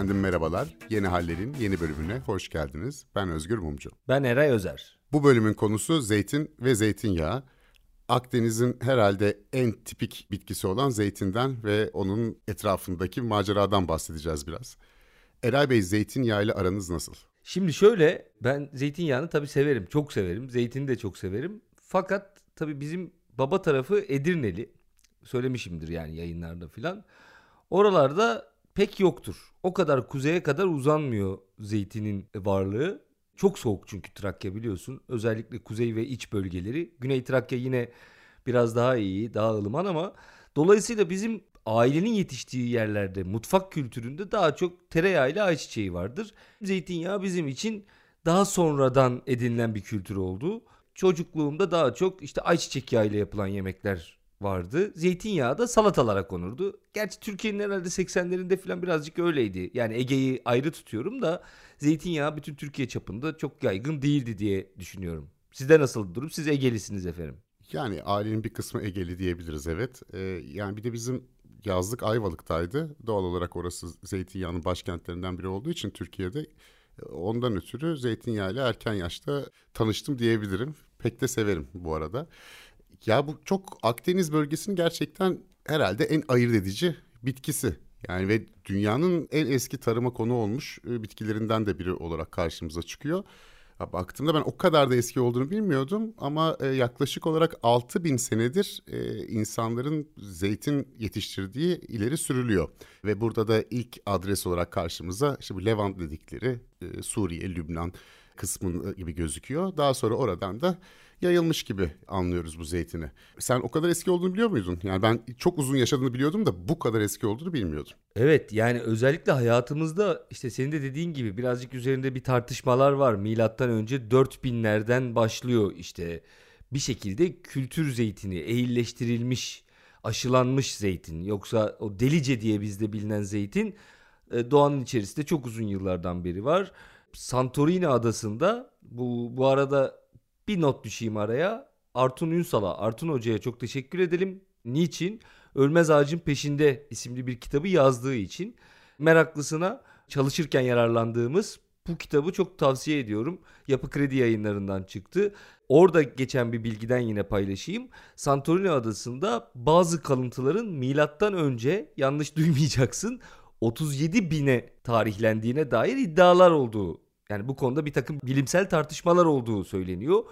Efendim merhabalar, Yeni Haller'in yeni bölümüne hoş geldiniz. Ben Özgür Mumcu. Ben Eray Özer. Bu bölümün konusu zeytin ve zeytinyağı. Akdeniz'in herhalde en tipik bitkisi olan zeytinden ve onun etrafındaki maceradan bahsedeceğiz biraz. Eray Bey, zeytinyağı ile aranız nasıl? Şimdi şöyle, ben zeytinyağını tabii severim, çok severim. Zeytini de çok severim. Fakat tabii bizim baba tarafı Edirneli. Söylemişimdir yani yayınlarda filan. Oralarda pek yoktur. O kadar kuzeye kadar uzanmıyor zeytinin varlığı. Çok soğuk çünkü Trakya, biliyorsun. Özellikle kuzey ve iç bölgeleri. Güney Trakya yine biraz daha iyi, daha ılıman ama dolayısıyla bizim ailenin yetiştiği yerlerde, mutfak kültüründe daha çok tereyağı ile ayçiçeği vardır. Zeytinyağı bizim için daha sonradan edinilen bir kültür oldu. Çocukluğumda daha çok işte ayçiçek yağı ile yapılan yemekler vardı. Zeytinyağı da salatalara konurdu. Gerçi Türkiye'nin herhalde 80'lerinde falan birazcık öyleydi. Yani Ege'yi ayrı tutuyorum da zeytinyağı bütün Türkiye çapında çok yaygın değildi diye düşünüyorum. Sizde nasıl durum? Siz Ege'lisiniz efendim. Yani ailenin bir kısmı Ege'li diyebiliriz, evet. Yani bir de bizim yazlık Ayvalık'taydı. Doğal olarak orası zeytinyağının başkentlerinden biri olduğu için Türkiye'de, ondan ötürü zeytinyağıyla erken yaşta tanıştım diyebilirim. Pek de severim bu arada. Ya bu çok Akdeniz bölgesinin gerçekten herhalde en ayırt edici bitkisi. Yani ve dünyanın en eski tarıma konu olmuş bitkilerinden de biri olarak karşımıza çıkıyor. Ya baktığımda ben o kadar da eski olduğunu bilmiyordum ama yaklaşık olarak 6000 senedir insanların zeytin yetiştirdiği ileri sürülüyor. Ve burada da ilk adres olarak karşımıza işte bu Levant dedikleri Suriye, Lübnan kısmı gibi gözüküyor. Daha sonra oradan da yayılmış gibi anlıyoruz bu zeytini. Sen o kadar eski olduğunu biliyor muydun? Yani ben çok uzun yaşadığını biliyordum da bu kadar eski olduğunu bilmiyordum. Evet, yani özellikle hayatımızda işte senin de dediğin gibi birazcık üzerinde bir tartışmalar var. Milattan önce 4000'lerden başlıyor işte bir şekilde kültür zeytini, ehilleştirilmiş, aşılanmış zeytin. Yoksa o delice diye bizde bilinen zeytin doğanın içerisinde çok uzun yıllardan beri var. Santorini adasında bu arada bir not düşeyim araya. Artun Ünsal'a, Artun Hoca'ya çok teşekkür edelim. Niçin? Ölmez Ağacın Peşinde isimli bir kitabı yazdığı için. Meraklısına çalışırken yararlandığımız bu kitabı çok tavsiye ediyorum. Yapı Kredi yayınlarından çıktı. Orada geçen bir bilgiden yine paylaşayım. Santorini adasında bazı kalıntıların milattan önce, yanlış duymayacaksın, 37 bine tarihlendiğine dair iddialar olduğu, yani bu konuda bir takım bilimsel tartışmalar olduğu söyleniyor.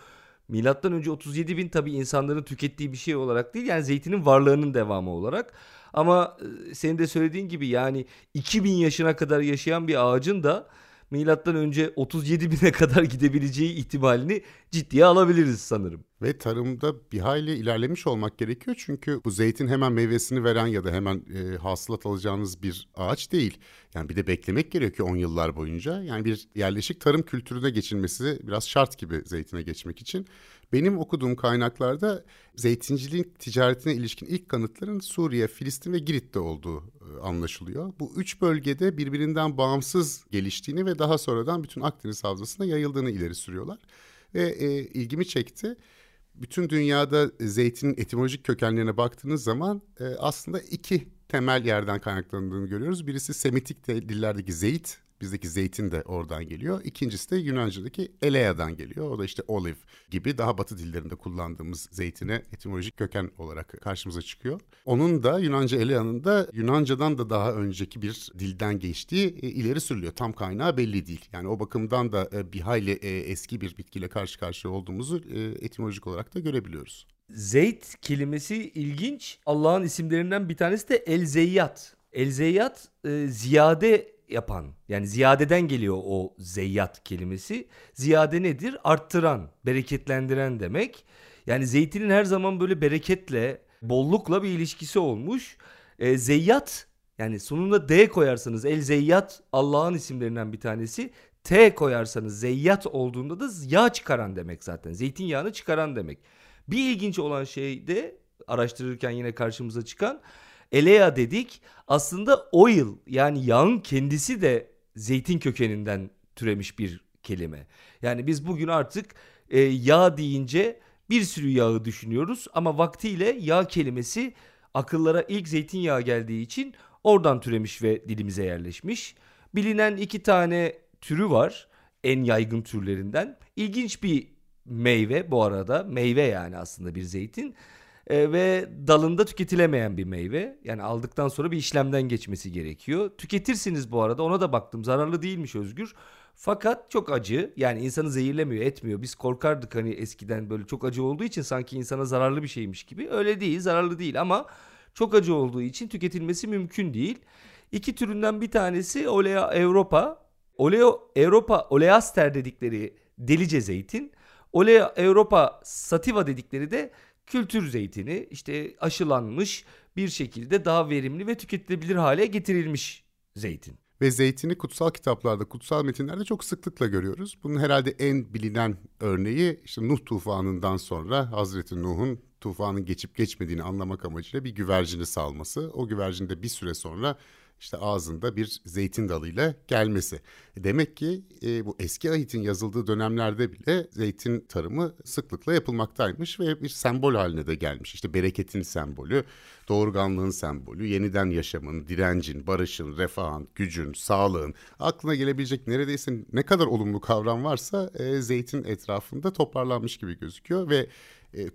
Milattan önce 37 bin tabii insanların tükettiği bir şey olarak değil, yani zeytinin varlığının devamı olarak. Ama senin de söylediğin gibi yani 2000 yaşına kadar yaşayan bir ağacın da milattan önce 37 bine kadar gidebileceği ihtimalini ciddiye alabiliriz sanırım. Ve tarımda bir hayli ilerlemiş olmak gerekiyor. Çünkü bu zeytin hemen meyvesini veren ya da hemen hasılat alacağınız bir ağaç değil. Yani bir de beklemek gerekiyor 10 yıllar boyunca. Yani bir yerleşik tarım kültürüne geçilmesi biraz şart gibi zeytine geçmek için. Benim okuduğum kaynaklarda zeytinciliğin ticaretine ilişkin ilk kanıtların Suriye, Filistin ve Girit'te olduğu anlaşılıyor. Bu üç bölgede birbirinden bağımsız geliştiğini ve daha sonradan bütün Akdeniz havzasına yayıldığını ileri sürüyorlar. Ve ilgimi çekti. Bütün dünyada zeytinin etimolojik kökenlerine baktığınız zaman aslında iki temel yerden kaynaklandığını görüyoruz. Birisi Semitik dillerdeki zeyt, bizdeki zeytin de oradan geliyor. İkincisi de Yunanca'daki elea'dan geliyor. O da işte olive gibi daha batı dillerinde kullandığımız zeytine etimolojik köken olarak karşımıza çıkıyor. Onun da Yunanca elea'nın da Yunanca'dan da daha önceki bir dilden geçtiği ileri sürülüyor. Tam kaynağı belli değil. Yani o bakımdan da bir hayli eski bir bitkiyle karşı karşıya olduğumuzu etimolojik olarak da görebiliyoruz. Zeyt kelimesi ilginç. Allah'ın isimlerinden bir tanesi de El Zeyyat. El Zeyyat ziyade yapan, yani ziyadeden geliyor o zeyyat kelimesi. Ziyade nedir? Arttıran, bereketlendiren demek. Yani zeytinin her zaman böyle bereketle, bollukla bir ilişkisi olmuş. Zeyyat, yani sonunda D koyarsanız El Zeyyat Allah'ın isimlerinden bir tanesi. T koyarsanız zeyyat olduğunda da yağ çıkaran demek zaten. Zeytinyağını çıkaran demek. Bir ilginç olan şey de araştırırken yine karşımıza çıkan elea dedik. Aslında oil, yani yağın kendisi de zeytin kökeninden türemiş bir kelime. Yani biz bugün artık yağ deyince bir sürü yağı düşünüyoruz ama vaktiyle yağ kelimesi akıllara ilk zeytinyağı geldiği için oradan türemiş ve dilimize yerleşmiş. Bilinen iki tane türü var, en yaygın türlerinden. İlginç bir meyve bu arada. Meyve yani aslında bir zeytin. Ve dalında tüketilemeyen bir meyve. Yani aldıktan sonra bir işlemden geçmesi gerekiyor. Tüketirsiniz bu arada, ona da baktım. Zararlı değilmiş Özgür. Fakat çok acı. Yani insanı zehirlemiyor, etmiyor. Biz korkardık hani eskiden, böyle çok acı olduğu için sanki insana zararlı bir şeymiş gibi. Öyle değil, zararlı değil ama çok acı olduğu için tüketilmesi mümkün değil. İki türünden bir tanesi Olea Europa. Oleo Europa oleaster dedikleri delice zeytin. Olea Europa sativa dedikleri de kültür zeytini, işte aşılanmış bir şekilde daha verimli ve tüketilebilir hale getirilmiş zeytin. Ve zeytini kutsal kitaplarda, kutsal metinlerde çok sıklıkla görüyoruz. Bunun herhalde en bilinen örneği işte Nuh tufanından sonra Hazreti Nuh'un tufanın geçip geçmediğini anlamak amacıyla bir güvercini salması. O güvercin de bir süre sonra işte ağzında bir zeytin dalıyla gelmesi. Demek ki bu eski ahitin yazıldığı dönemlerde bile zeytin tarımı sıklıkla yapılmaktaymış ve bir sembol haline de gelmiş. İşte bereketin sembolü, doğurganlığın sembolü, yeniden yaşamın, direncin, barışın, refahın, gücün, sağlığın, aklına gelebilecek neredeyse ne kadar olumlu kavram varsa zeytin etrafında toparlanmış gibi gözüküyor ve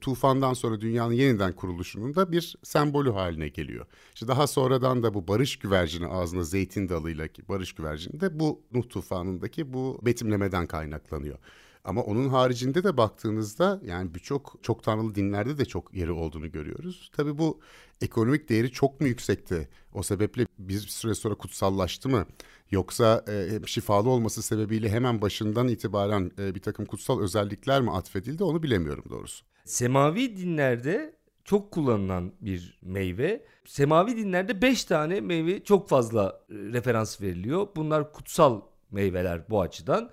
tufandan sonra dünyanın yeniden kuruluşunun da bir sembolü haline geliyor. İşte daha sonradan da bu barış güvercini, ağzına zeytin dalıyla barış güvercini de bu Nuh tufanındaki bu betimlemeden kaynaklanıyor. Ama onun haricinde de baktığınızda yani birçok çok tanrılı dinlerde de çok yeri olduğunu görüyoruz. Tabii bu ekonomik değeri çok mu yüksekti? O sebeple bir süre sonra kutsallaştı mı? Yoksa şifalı olması sebebiyle hemen başından itibaren bir takım kutsal özellikler mi atfedildi? Onu bilemiyorum doğrusu. Semavi dinlerde çok kullanılan bir meyve. Semavi dinlerde 5 tane meyve çok fazla referans veriliyor. Bunlar kutsal meyveler bu açıdan.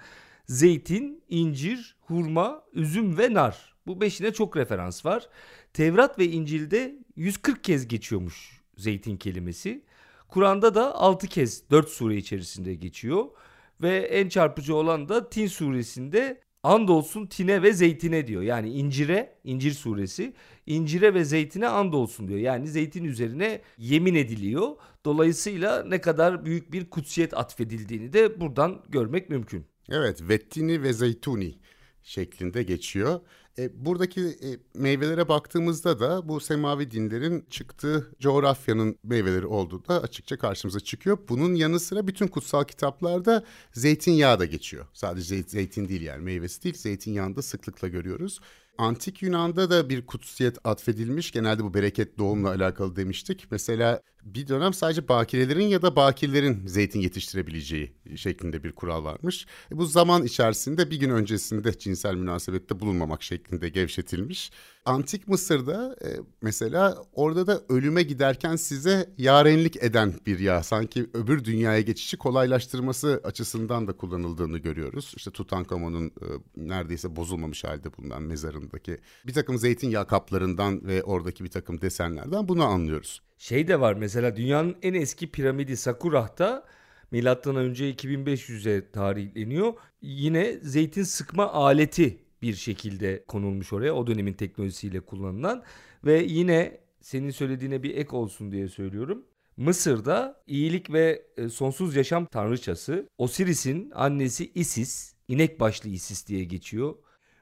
Zeytin, incir, hurma, üzüm ve nar. Bu 5'ine çok referans var. Tevrat ve İncil'de 140 kez geçiyormuş zeytin kelimesi. Kur'an'da da 6 kez 4 sure içerisinde geçiyor. Ve en çarpıcı olan da Tin Suresi'nde andolsun tine ve zeytine diyor. Yani incire, İncir suresi, incire ve zeytine andolsun diyor. Yani zeytin üzerine yemin ediliyor. Dolayısıyla ne kadar büyük bir kutsiyet atfedildiğini de buradan görmek mümkün. Evet, vettini ve zeytuni şeklinde geçiyor. Buradaki meyvelere baktığımızda da bu semavi dinlerin çıktığı coğrafyanın meyveleri olduğu da açıkça karşımıza çıkıyor. Bunun yanı sıra bütün kutsal kitaplarda zeytinyağı da geçiyor. Sadece zeytin değil yani, meyvesi değil, zeytinyağını da sıklıkla görüyoruz. Antik Yunan'da da bir kutsiyet atfedilmiş. Genelde bu bereket, doğumla alakalı demiştik. Mesela bir dönem sadece bakirelerin ya da bakirlerin zeytin yetiştirebileceği şeklinde bir kural varmış. Bu zaman içerisinde bir gün öncesinde cinsel münasebette bulunmamak şeklinde gevşetilmiş. Antik Mısır'da mesela orada da ölüme giderken size yarenlik eden bir yağ. Sanki öbür dünyaya geçişi kolaylaştırması açısından da kullanıldığını görüyoruz. İşte Tutankamon'un neredeyse bozulmamış halde bulunan mezarındaki bir takım zeytinyağı kaplarından ve oradaki bir takım desenlerden bunu anlıyoruz. Şey de var mesela, dünyanın en eski piramidi Sakurah'ta milattan önce 2500'e tarihleniyor. Yine zeytin sıkma aleti bir şekilde konulmuş oraya, o dönemin teknolojisiyle kullanılan. Ve yine senin söylediğine bir ek olsun diye söylüyorum. Mısır'da iyilik ve sonsuz yaşam tanrıçası Osiris'in annesi Isis, inek başlı Isis diye geçiyor.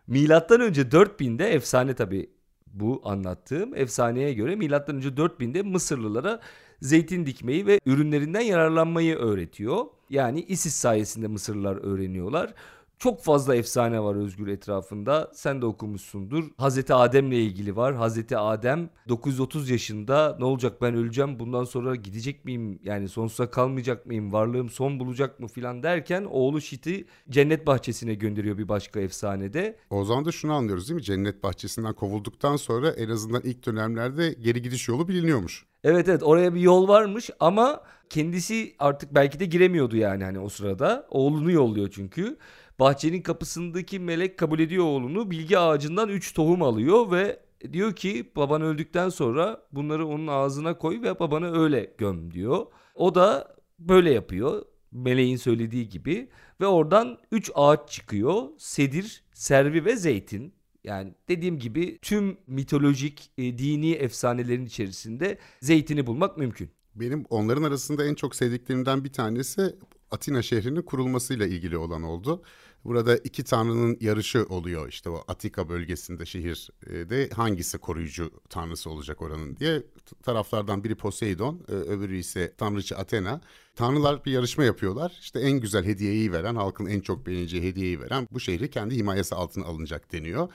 Milattan önce 4000'de, efsane tabii bu anlattığım, efsaneye göre milattan önce 4000'de Mısırlılara zeytin dikmeyi ve ürünlerinden yararlanmayı öğretiyor. Yani Isis sayesinde Mısırlılar öğreniyorlar. Çok fazla efsane var Özgür etrafında. Sen de okumuşsundur. Hazreti Adem'le ilgili var. Hazreti Adem 930 yaşında ne olacak, ben öleceğim, bundan sonra gidecek miyim, yani sonsuza kalmayacak mıyım, varlığım son bulacak mı filan derken oğlu Şit'i cennet bahçesine gönderiyor bir başka efsanede. O zaman da şunu anlıyoruz değil mi? Cennet bahçesinden kovulduktan sonra en azından ilk dönemlerde geri gidiş yolu biliniyormuş. Evet, oraya bir yol varmış ama kendisi artık belki de giremiyordu yani hani o sırada. Oğlunu yolluyor çünkü. Bahçenin kapısındaki melek kabul ediyor oğlunu. Bilgi ağacından 3 tohum alıyor ve diyor ki baban öldükten sonra bunları onun ağzına koy ve babanı öyle göm diyor. O da böyle yapıyor meleğin söylediği gibi ve oradan 3 ağaç çıkıyor. Sedir, servi ve zeytin. Yani dediğim gibi tüm mitolojik, dini efsanelerin içerisinde zeytini bulmak mümkün. Benim onların arasında en çok sevdiklerimden bir tanesi Atina şehrinin kurulmasıyla ilgili olan oldu. Burada iki tanrının yarışı oluyor işte o Atika bölgesinde, şehirde hangisi koruyucu tanrısı olacak oranın diye. Taraflardan biri Poseidon, öbürü ise tanrıçı Athena. Tanrılar bir yarışma yapıyorlar. İşte en güzel hediyeyi veren, halkın en çok beğeneceği hediyeyi veren bu şehri kendi himayesi altına alınacak deniyor.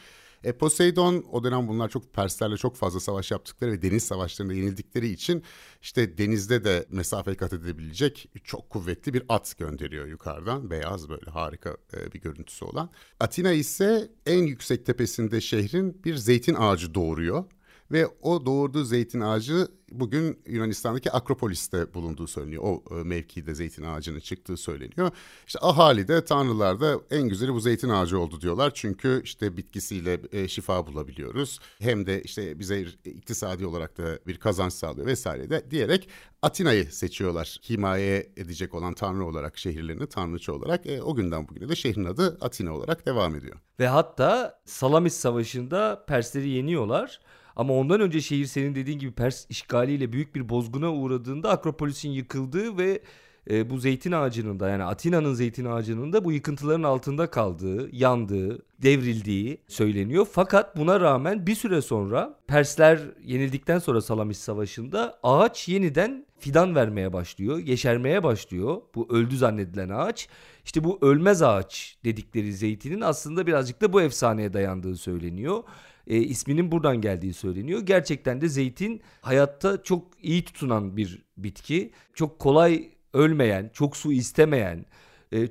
Poseidon, o dönem bunlar çok Perslerle çok fazla savaş yaptıkları ve deniz savaşlarında yenildikleri için işte denizde de mesafe kat edebilecek çok kuvvetli bir at gönderiyor yukarıdan. Beyaz, böyle harika bir görüntüsü olan. Atina ise en yüksek tepesinde şehrin bir zeytin ağacı doğuruyor. Ve o doğurduğu zeytin ağacı bugün Yunanistan'daki Akropolis'te bulunduğu söyleniyor. O mevkide zeytin ağacının çıktığı söyleniyor. İşte ahali de, tanrılar da en güzeli bu zeytin ağacı oldu diyorlar. Çünkü işte bitkisiyle şifa bulabiliyoruz. Hem de işte bize iktisadi olarak da bir kazanç sağlıyor vesaire de diyerek Atina'yı seçiyorlar. Himaye edecek olan tanrı olarak, şehirlerini tanrıçı olarak. O günden bugüne de şehrin adı Atina olarak devam ediyor. Ve hatta Salamis Savaşı'nda Persleri yeniyorlar. Ama ondan önce şehir, senin dediğin gibi, Pers işgaliyle büyük bir bozguna uğradığında Akropolis'in yıkıldığı ve bu zeytin ağacının da, yani Atina'nın zeytin ağacının da bu yıkıntıların altında kaldığı, yandığı, devrildiği söyleniyor. Fakat buna rağmen bir süre sonra Persler yenildikten sonra Salamis Savaşı'nda ağaç yeniden fidan vermeye başlıyor, yeşermeye başlıyor. Bu öldü zannedilen ağaç. İşte bu ölmez ağaç dedikleri zeytinin aslında birazcık da bu efsaneye dayandığı söyleniyor. İsminin buradan geldiği söyleniyor. Gerçekten de zeytin hayatta çok iyi tutunan bir bitki. Çok kolay ölmeyen, çok su istemeyen,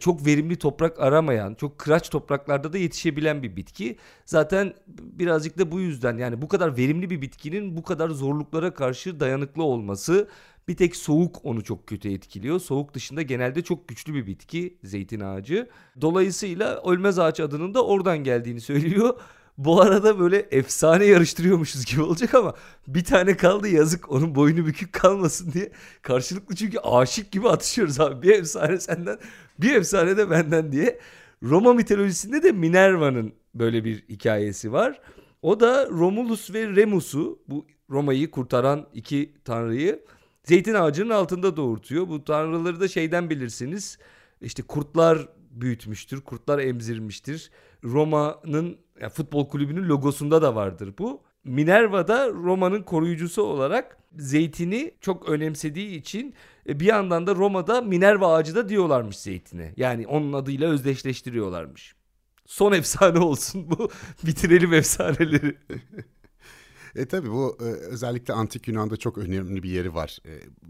çok verimli toprak aramayan, çok kıraç topraklarda da yetişebilen bir bitki. Zaten birazcık da bu yüzden, yani bu kadar verimli bir bitkinin bu kadar zorluklara karşı dayanıklı olması, bir tek soğuk onu çok kötü etkiliyor. Soğuk dışında genelde çok güçlü bir bitki zeytin ağacı. Dolayısıyla ölmez ağaç adının da oradan geldiğini söylüyor. Bu arada böyle efsane yarıştırıyormuşuz gibi olacak ama bir tane kaldı, yazık onun boynu bükük kalmasın diye. Karşılıklı çünkü aşık gibi atışıyoruz abi. Bir efsane senden, bir efsane de benden diye. Roma mitolojisinde de Minerva'nın böyle bir hikayesi var. O da Romulus ve Remus'u, bu Roma'yı kurtaran iki tanrıyı zeytin ağacının altında doğurtuyor. Bu tanrıları da şeyden bilirsiniz, işte kurtlar büyütmüştür, kurtlar emzirmiştir. Roma'nın futbol kulübünün logosunda da vardır bu. Minerva da Roma'nın koruyucusu olarak zeytini çok önemsediği için bir yandan da Roma'da Minerva ağacı da diyorlarmış zeytine. Yani onun adıyla özdeşleştiriyorlarmış. Son efsane olsun bu. Bitirelim efsaneleri. Tabii bu özellikle Antik Yunan'da çok önemli bir yeri var.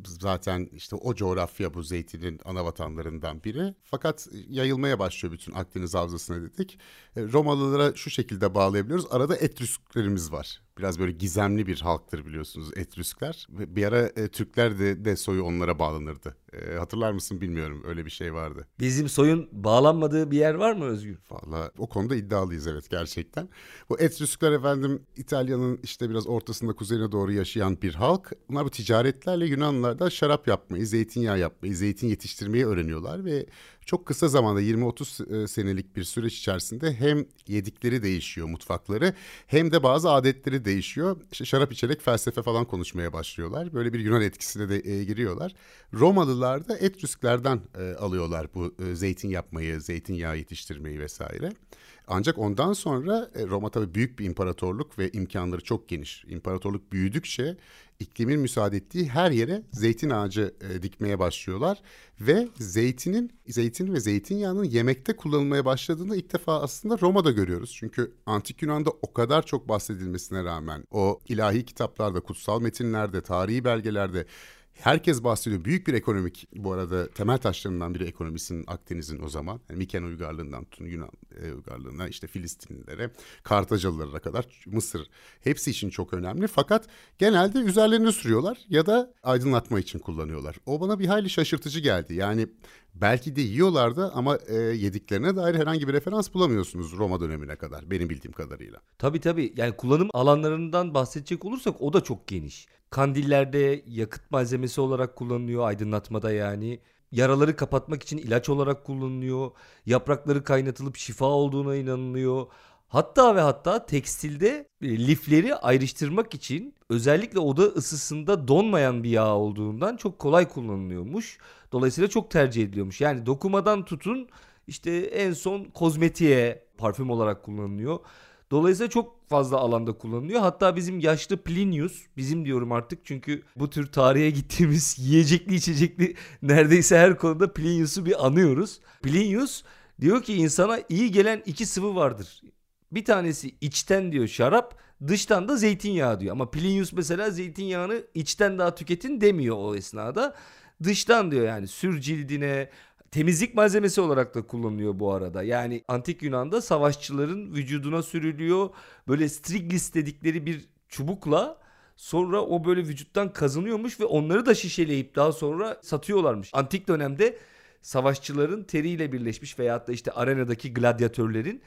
Zaten işte o coğrafya bu zeytinin ana vatanlarından biri. Fakat yayılmaya başlıyor bütün Akdeniz havzasına dedik. Romalılara şu şekilde bağlayabiliyoruz. Arada Etrüsklerimiz var. Biraz böyle gizemli bir halktır biliyorsunuz Etrüskler. Bir ara Türkler de soyu onlara bağlanırdı. Hatırlar mısın bilmiyorum, öyle bir şey vardı. Bizim soyun bağlanmadığı bir yer var mı Özgür? Vallahi o konuda iddialıyız, evet, gerçekten. Bu Etrüskler efendim İtalya'nın işte biraz ortasında kuzeyine doğru yaşayan bir halk. Bunlar bu ticaretlerle Yunanlılar'da şarap yapmayı, zeytinyağı yapmayı, zeytin yetiştirmeyi öğreniyorlar ve çok kısa zamanda 20-30 senelik bir süreç içerisinde hem yedikleri değişiyor, mutfakları, hem de bazı adetleri değişiyor. İşte şarap içerek felsefe falan konuşmaya başlıyorlar. Böyle bir Yunan etkisine de giriyorlar. Romalılar da Etrüsklerden alıyorlar bu zeytin yapmayı, zeytinyağı yetiştirmeyi vesaire. Ancak ondan sonra Roma tabii büyük bir imparatorluk ve imkanları çok geniş. İmparatorluk büyüdükçe iklimin müsaade ettiği her yere zeytin ağacı dikmeye başlıyorlar. Ve zeytin ve zeytinyağının yemekte kullanılmaya başladığını ilk defa aslında Roma'da görüyoruz. Çünkü Antik Yunan'da o kadar çok bahsedilmesine rağmen o ilahi kitaplarda, kutsal metinlerde, tarihi belgelerde herkes bahsediyor. Büyük bir ekonomik, bu arada temel taşlarından biri ekonomisinin Akdeniz'in o zaman. Yani Miken uygarlığından tutun Yunan uygarlığına, işte Filistinlilere, Kartacalılara kadar, Mısır, hepsi için çok önemli. Fakat genelde üzerlerine sürüyorlar ya da aydınlatma için kullanıyorlar. O bana bir hayli şaşırtıcı geldi. Yani belki de yiyorlardı ama yediklerine dair herhangi bir referans bulamıyorsunuz Roma dönemine kadar, benim bildiğim kadarıyla. Tabii, yani kullanım alanlarından bahsedecek olursak o da çok geniş. Kandillerde yakıt malzemesi olarak kullanılıyor, aydınlatmada yani. Yaraları kapatmak için ilaç olarak kullanılıyor. Yaprakları kaynatılıp şifa olduğuna inanılıyor. Hatta ve hatta tekstilde lifleri ayrıştırmak için özellikle oda ısısında donmayan bir yağ olduğundan çok kolay kullanılıyormuş. Dolayısıyla çok tercih ediliyormuş. Yani dokumadan tutun işte en son kozmetiğe parfüm olarak kullanılıyor. Dolayısıyla çok fazla alanda kullanılıyor. Hatta bizim yaşlı Plinius, bizim diyorum artık çünkü bu tür tarihe gittiğimiz yiyecekli içecekli neredeyse her konuda Plinius'u bir anıyoruz. Plinius diyor ki insana iyi gelen iki sıvı vardır. Bir tanesi içten diyor şarap, dıştan da zeytinyağı diyor. Ama Plinius mesela zeytinyağını içten daha tüketin demiyor o esnada. Dıştan diyor yani sür cildine, temizlik malzemesi olarak da kullanılıyor bu arada. Yani Antik Yunan'da savaşçıların vücuduna sürülüyor. Böyle striglis dedikleri bir çubukla sonra o böyle vücuttan kazınıyormuş ve onları da şişeleyip daha sonra satıyorlarmış. Antik dönemde savaşçıların teriyle birleşmiş veyahut da işte arenadaki gladyatörlerin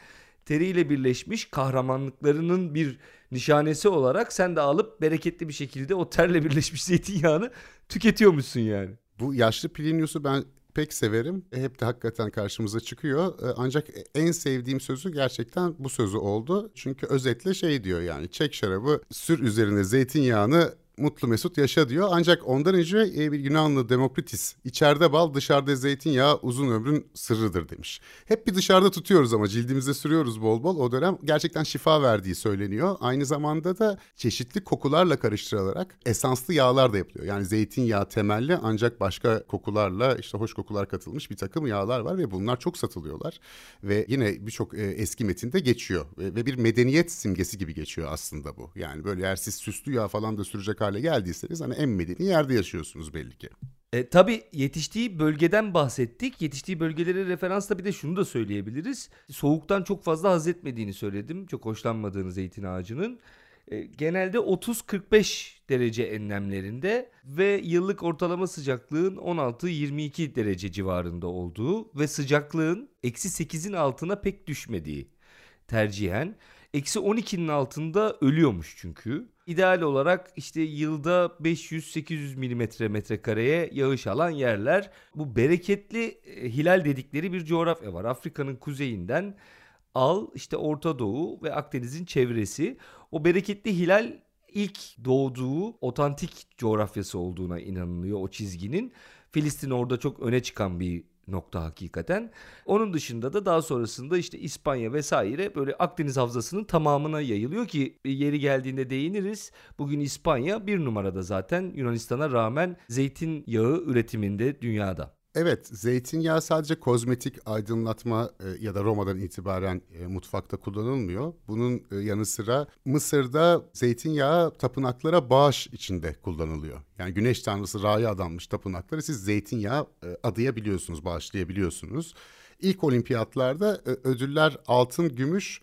teriyle birleşmiş kahramanlıklarının bir nişanesi olarak sen de alıp bereketli bir şekilde o terle birleşmiş zeytinyağını tüketiyormuşsun yani. Bu yaşlı Plinius'u ben pek severim. Hep de hakikaten karşımıza çıkıyor. Ancak en sevdiğim sözü gerçekten bu sözü oldu. Çünkü özetle şey diyor yani çek şarabı sür üzerine zeytinyağını mutlu mesut yaşa diyor. Ancak ondan önce bir Yunanlı Demokritus içeride bal dışarıda zeytinyağı uzun ömrün sırrıdır demiş. Hep bir dışarıda tutuyoruz ama cildimize sürüyoruz bol bol. O dönem gerçekten şifa verdiği söyleniyor. Aynı zamanda da çeşitli kokularla karıştırılarak esanslı yağlar da yapılıyor. Yani zeytinyağı temelli ancak başka kokularla işte hoş kokular katılmış bir takım yağlar var ve bunlar çok satılıyorlar. Ve yine birçok eski metinde geçiyor ve bir medeniyet simgesi gibi geçiyor aslında bu. Yani böyle eğer siz süslü yağ falan da sürecek hale geldiyseniz hani en medeni yerde yaşıyorsunuz belli ki. Tabii yetiştiği bölgeden bahsettik. Yetiştiği bölgelere referansla bir de şunu da söyleyebiliriz. Soğuktan çok fazla haz etmediğini söyledim. Çok hoşlanmadığını zeytin ağacının. Genelde 30-45 derece enlemlerinde ve yıllık ortalama sıcaklığın 16-22 derece civarında olduğu ve sıcaklığın -8'in altına pek düşmediği tercihen. -12'nin altında ölüyormuş çünkü. İdeal olarak işte yılda 500-800 milimetre metrekareye yağış alan yerler. Bu bereketli hilal dedikleri bir coğrafya var. Afrika'nın kuzeyinden al işte Orta Doğu ve Akdeniz'in çevresi. O bereketli hilal ilk doğduğu otantik coğrafyası olduğuna inanılıyor o çizginin. Filistin orada çok öne çıkan bir nokta hakikaten. Onun dışında da daha sonrasında işte İspanya vesaire böyle Akdeniz havzasının tamamına yayılıyor ki yeri geldiğinde değiniriz. Bugün İspanya bir numarada zaten Yunanistan'a rağmen zeytin yağı üretiminde dünyada. Evet, zeytinyağı sadece kozmetik, aydınlatma ya da Roma'dan itibaren mutfakta kullanılmıyor. Bunun yanı sıra Mısır'da zeytinyağı tapınaklara bağış içinde kullanılıyor. Yani güneş tanrısı Ra'ya adanmış tapınakları siz zeytinyağı adayabiliyorsunuz, bağışlayabiliyorsunuz. İlk olimpiyatlarda ödüller altın, gümüş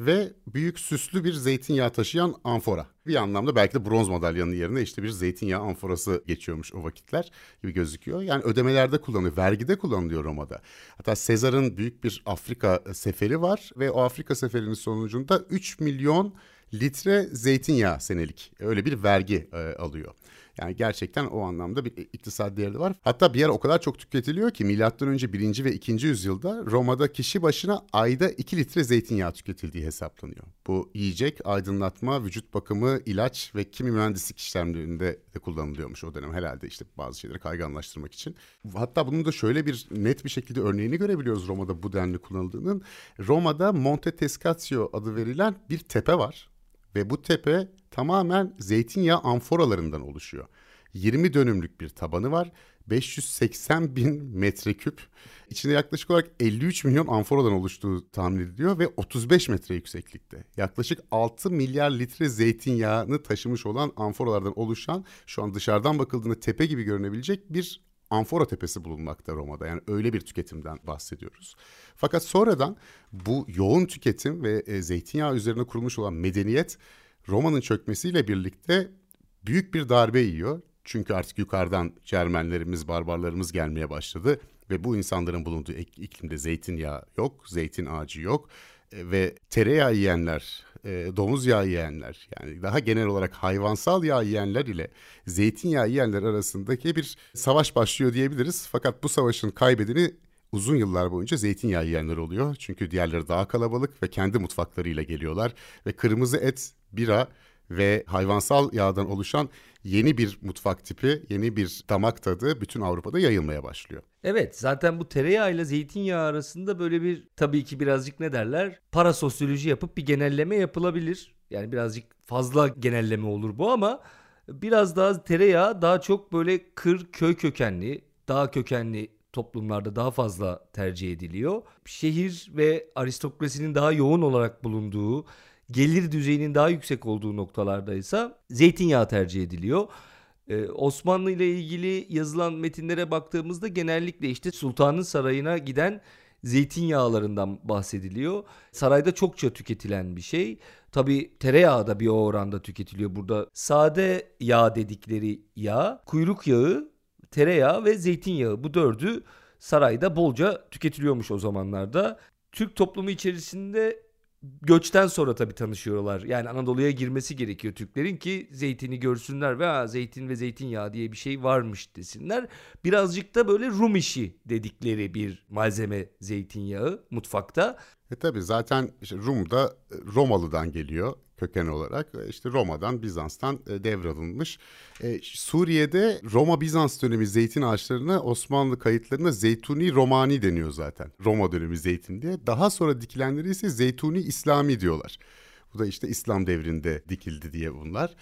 ve büyük süslü bir zeytinyağı taşıyan amfora. Bir anlamda belki de bronz madalyanın yerine işte bir zeytinyağı amforası geçiyormuş o vakitler gibi gözüküyor. Yani ödemelerde kullanılıyor, vergide kullanılıyor Roma'da. Hatta Sezar'ın büyük bir Afrika seferi var ve o Afrika seferinin sonucunda 3 milyon litre zeytinyağı senelik öyle bir vergi alıyor. Yani gerçekten o anlamda bir iktisadi değeri var. Hatta bir yer o kadar çok tüketiliyor ki milattan önce 1. ve 2. yüzyılda Roma'da kişi başına ayda 2 litre zeytinyağı tüketildiği hesaplanıyor. Bu yiyecek, aydınlatma, vücut bakımı, ilaç ve kimi mühendislik işlemlerinde de kullanılıyormuş o dönem herhalde işte bazı şeyleri kayganlaştırmak için. Hatta bunun da şöyle bir net bir şekilde örneğini görebiliyoruz Roma'da bu denli kullanıldığının. Roma'da Monte Testaccio adı verilen bir tepe var. Ve bu tepe tamamen zeytinyağı amforalarından oluşuyor. 20 dönümlük bir tabanı var. 580 bin metreküp. İçinde yaklaşık olarak 53 milyon amforadan oluştuğu tahmin ediliyor ve 35 metre yükseklikte. Yaklaşık 6 milyar litre zeytinyağını taşımış olan amforalardan oluşan şu an dışarıdan bakıldığında tepe gibi görünebilecek bir amfora tepesi bulunmakta Roma'da. Yani öyle bir tüketimden bahsediyoruz. Fakat sonradan bu yoğun tüketim ve zeytinyağı üzerine kurulmuş olan medeniyet Roma'nın çökmesiyle birlikte büyük bir darbe yiyor. Çünkü artık yukarıdan Cermenlerimiz, barbarlarımız gelmeye başladı ve bu insanların bulunduğu iklimde zeytinyağı yok, zeytin ağacı yok ve tereyağı yiyenler, domuz yağı yiyenler yani daha genel olarak hayvansal yağ yiyenler ile zeytinyağı yiyenler arasındaki bir savaş başlıyor diyebiliriz. Fakat bu savaşın kaybedeni uzun yıllar boyunca zeytinyağı yiyenler oluyor. Çünkü diğerleri daha kalabalık ve kendi mutfaklarıyla geliyorlar. Ve kırmızı et, bira ve hayvansal yağdan oluşan yeni bir mutfak tipi, yeni bir damak tadı bütün Avrupa'da yayılmaya başlıyor. Evet, zaten bu tereyağıyla zeytinyağı arasında böyle bir tabii ki birazcık ne derler? Parasosyoloji yapıp bir genelleme yapılabilir. Yani birazcık fazla genelleme olur bu ama biraz daha tereyağı daha çok böyle köy kökenli, daha kökenli toplumlarda daha fazla tercih ediliyor. Şehir ve aristokrasinin daha yoğun olarak bulunduğu, gelir düzeyinin daha yüksek olduğu noktalardaysa zeytinyağı tercih ediliyor. Osmanlı ile ilgili yazılan metinlere baktığımızda genellikle işte sultanın sarayına giden zeytinyağlarından bahsediliyor. Sarayda çokça tüketilen bir şey. Tabii tereyağı da bir o oranda tüketiliyor burada. Sade yağ dedikleri yağ, kuyruk yağı, tereyağı ve zeytinyağı, bu dördü sarayda bolca tüketiliyormuş o zamanlarda. Türk toplumu içerisinde göçten sonra tabii tanışıyorlar. Yani Anadolu'ya girmesi gerekiyor Türklerin ki zeytini görsünler ve zeytin ve zeytinyağı diye bir şey varmış desinler. Birazcık da böyle Rum işi dedikleri bir malzeme zeytinyağı mutfakta. Tabii zaten işte Rum da Romalı'dan geliyor köken olarak. İşte Roma'dan, Bizans'tan devralınmış. Suriye'de Roma-Bizans dönemi zeytin ağaçlarına Osmanlı kayıtlarına Zeytuni Romani deniyor zaten. Roma dönemi zeytin diye. Daha sonra dikilenleri ise Zeytuni İslami diyorlar. Bu da işte İslam devrinde dikildi diye bunlar.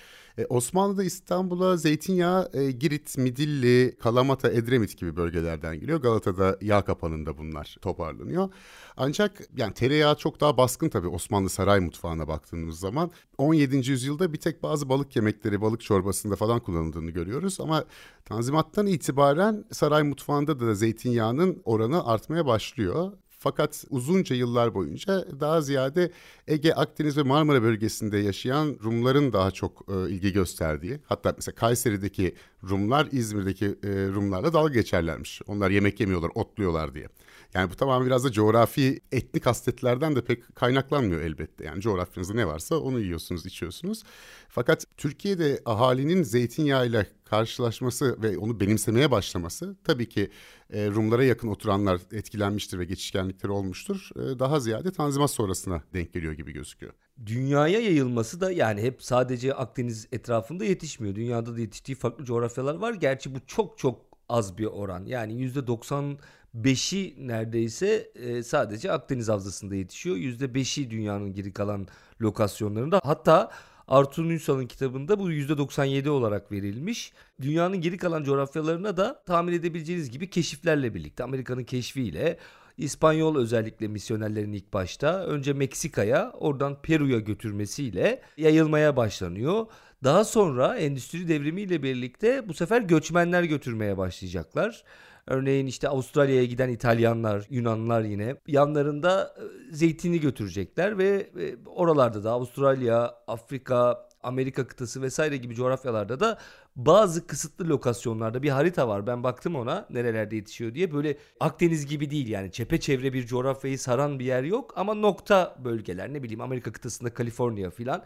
Osmanlı'da İstanbul'a zeytinyağı Girit, Midilli, Kalamata, Edremit gibi bölgelerden geliyor. Galata'da yağ kapanında bunlar toparlanıyor. Ancak yani tereyağı çok daha baskın tabii Osmanlı saray mutfağına baktığımız zaman. 17. yüzyılda bir tek bazı balık yemekleri, balık çorbasında falan kullanıldığını görüyoruz. Ama Tanzimat'tan itibaren saray mutfağında da zeytinyağının oranı artmaya başlıyor. Fakat uzunca yıllar boyunca daha ziyade Ege, Akdeniz ve Marmara bölgesinde yaşayan Rumların daha çok ilgi gösterdiği. Hatta mesela Kayseri'deki Rumlar, İzmir'deki Rumlarla dalga geçerlermiş. Onlar yemek yemiyorlar, otluyorlar diye. Yani bu tamamen biraz da coğrafi, etnik hasletlerden de pek kaynaklanmıyor elbette. Yani coğrafyanızda ne varsa onu yiyorsunuz, içiyorsunuz. Fakat Türkiye'de ahalinin zeytinyağıyla karşılaşması ve onu benimsemeye başlaması tabii ki Rumlara yakın oturanlar etkilenmiştir ve geçişkenlikleri olmuştur. Daha ziyade Tanzimat sonrasına denk geliyor gibi gözüküyor. Dünyaya yayılması da yani hep sadece Akdeniz etrafında yetişmiyor. Dünyada da yetiştiği farklı coğrafyalar var. Gerçi bu çok çok az bir oran. Yani %95'i neredeyse sadece Akdeniz havzasında yetişiyor. %5'i dünyanın geri kalan lokasyonlarında. Hatta Artur Nuysal'ın kitabında bu %97 olarak verilmiş. Dünyanın geri kalan coğrafyalarına da tahmin edebileceğiniz gibi keşiflerle birlikte, Amerika'nın keşfiyle, İspanyol özellikle misyonerlerin ilk başta önce Meksika'ya, oradan Peru'ya götürmesiyle yayılmaya başlanıyor. Daha sonra endüstri devrimiyle birlikte bu sefer göçmenler götürmeye başlayacaklar. Örneğin işte Avustralya'ya giden İtalyanlar, Yunanlar yine yanlarında zeytini götürecekler ve oralarda da Avustralya, Afrika, Amerika kıtası vesaire gibi coğrafyalarda da bazı kısıtlı lokasyonlarda bir harita var. Ben baktım ona nerelerde yetişiyor diye. Böyle Akdeniz gibi değil yani çepeçevre bir coğrafyayı saran bir yer yok ama nokta bölgeler, ne bileyim Amerika kıtasında Kaliforniya filan,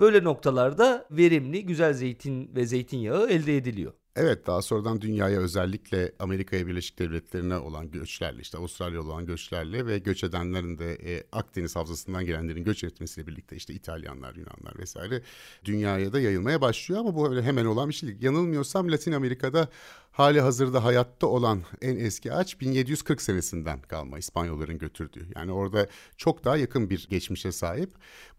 böyle noktalarda verimli güzel zeytin ve zeytinyağı elde ediliyor. Evet, daha sonradan dünyaya özellikle Amerika'ya, Birleşik Devletleri'ne olan göçlerle, işte Avustralya'ya olan göçlerle ve göç edenlerin de Akdeniz havzasından gelenlerin göç etmesiyle birlikte işte İtalyanlar, Yunanlar vesaire dünyaya da yayılmaya başlıyor ama bu öyle hemen olan bir şey değil. Yanılmıyorsam Latin Amerika'da hali hazırda hayatta olan en eski ağaç 1740 senesinden kalma İspanyolların götürdüğü. Yani orada çok daha yakın bir geçmişe sahip.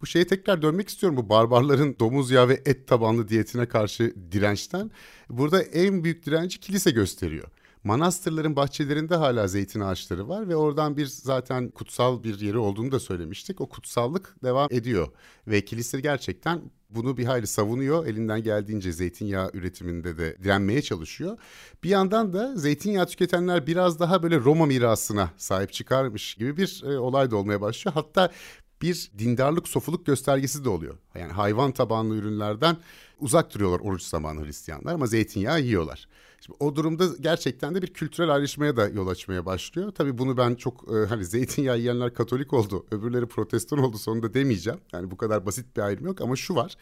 Bu şeye tekrar dönmek istiyorum, bu barbarların domuz yağı ve et tabanlı diyetine karşı dirençten. Burada en büyük direnci kilise gösteriyor. Manastırların bahçelerinde hala zeytin ağaçları var ve oradan bir zaten kutsal bir yeri olduğunu da söylemiştik. O kutsallık devam ediyor ve kilise gerçekten bunu bir hayli savunuyor. Elinden geldiğince zeytinyağı üretiminde de direnmeye çalışıyor. Bir yandan da zeytinyağı tüketenler biraz daha böyle Roma mirasına sahip çıkarmış gibi bir olay da olmaya başlıyor. Hatta bir dindarlık, sofuluk göstergesi de oluyor. Yani hayvan tabanlı ürünlerden uzak duruyorlar oruç zamanı Hristiyanlar ama zeytinyağı yiyorlar. Şimdi o durumda gerçekten de bir kültürel ayrışmaya da yol açmaya başlıyor. Tabii bunu ben çok hani zeytinyağı yiyenler Katolik oldu, öbürleri Protestan oldu sonunda demeyeceğim. Yani bu kadar basit bir ayrım yok ama şu var.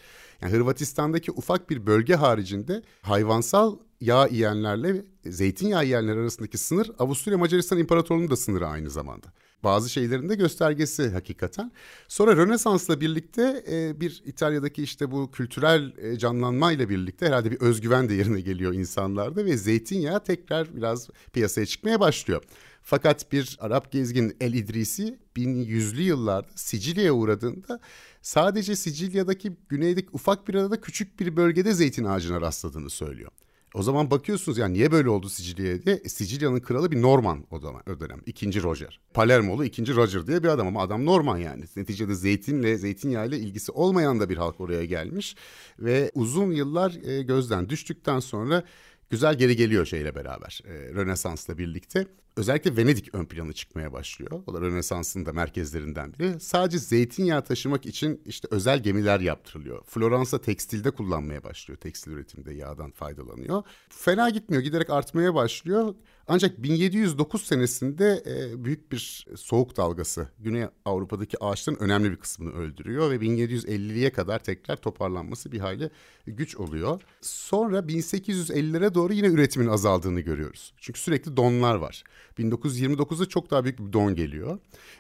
Yani Hırvatistan'daki ufak bir bölge haricinde hayvansal yağ yiyenlerle zeytinyağı yiyenler arasındaki sınır Avusturya Macaristan İmparatorluğu'nun da sınırı aynı zamanda. Bazı şeylerin de göstergesi hakikaten. Sonra Rönesans'la birlikte bir İtalya'daki işte bu kültürel canlanmayla birlikte herhalde bir özgüven de yerine geliyor insanlarda ve zeytinyağı tekrar biraz piyasaya çıkmaya başlıyor. Fakat bir Arap gezgin El İdrisi 1100'lü yıllarda Sicilya'ya uğradığında sadece Sicilya'daki güneydeki ufak bir adada küçük bir bölgede zeytin ağacına rastladığını söylüyor. O zaman bakıyorsunuz yani niye böyle oldu Sicilya'ya diye. Sicilya'nın kralı bir Norman o dönem. 2. Roger. Palermolu 2. Roger diye bir adam ama adam Norman yani. Neticede zeytinle, zeytinyağıyla ilgisi olmayan da bir halk oraya gelmiş. Ve uzun yıllar gözden düştükten sonra güzel geri geliyor şeyle beraber. Rönesans'la birlikte. Özellikle Venedik ön plana çıkmaya başlıyor. O da Rönesans'ın da merkezlerinden biri. Sadece zeytinyağı taşımak için işte özel gemiler yaptırılıyor. Floransa tekstilde kullanmaya başlıyor. Tekstil üretiminde yağdan faydalanıyor. Fena gitmiyor. Giderek artmaya başlıyor. Ancak 1709 senesinde büyük bir soğuk dalgası Güney Avrupa'daki ağaçların önemli bir kısmını öldürüyor ve 1750'ye kadar tekrar toparlanması bir hayli güç oluyor. Sonra 1850'lere doğru yine üretimin azaldığını görüyoruz. Çünkü sürekli donlar var. 1929'da çok daha büyük bir don geliyor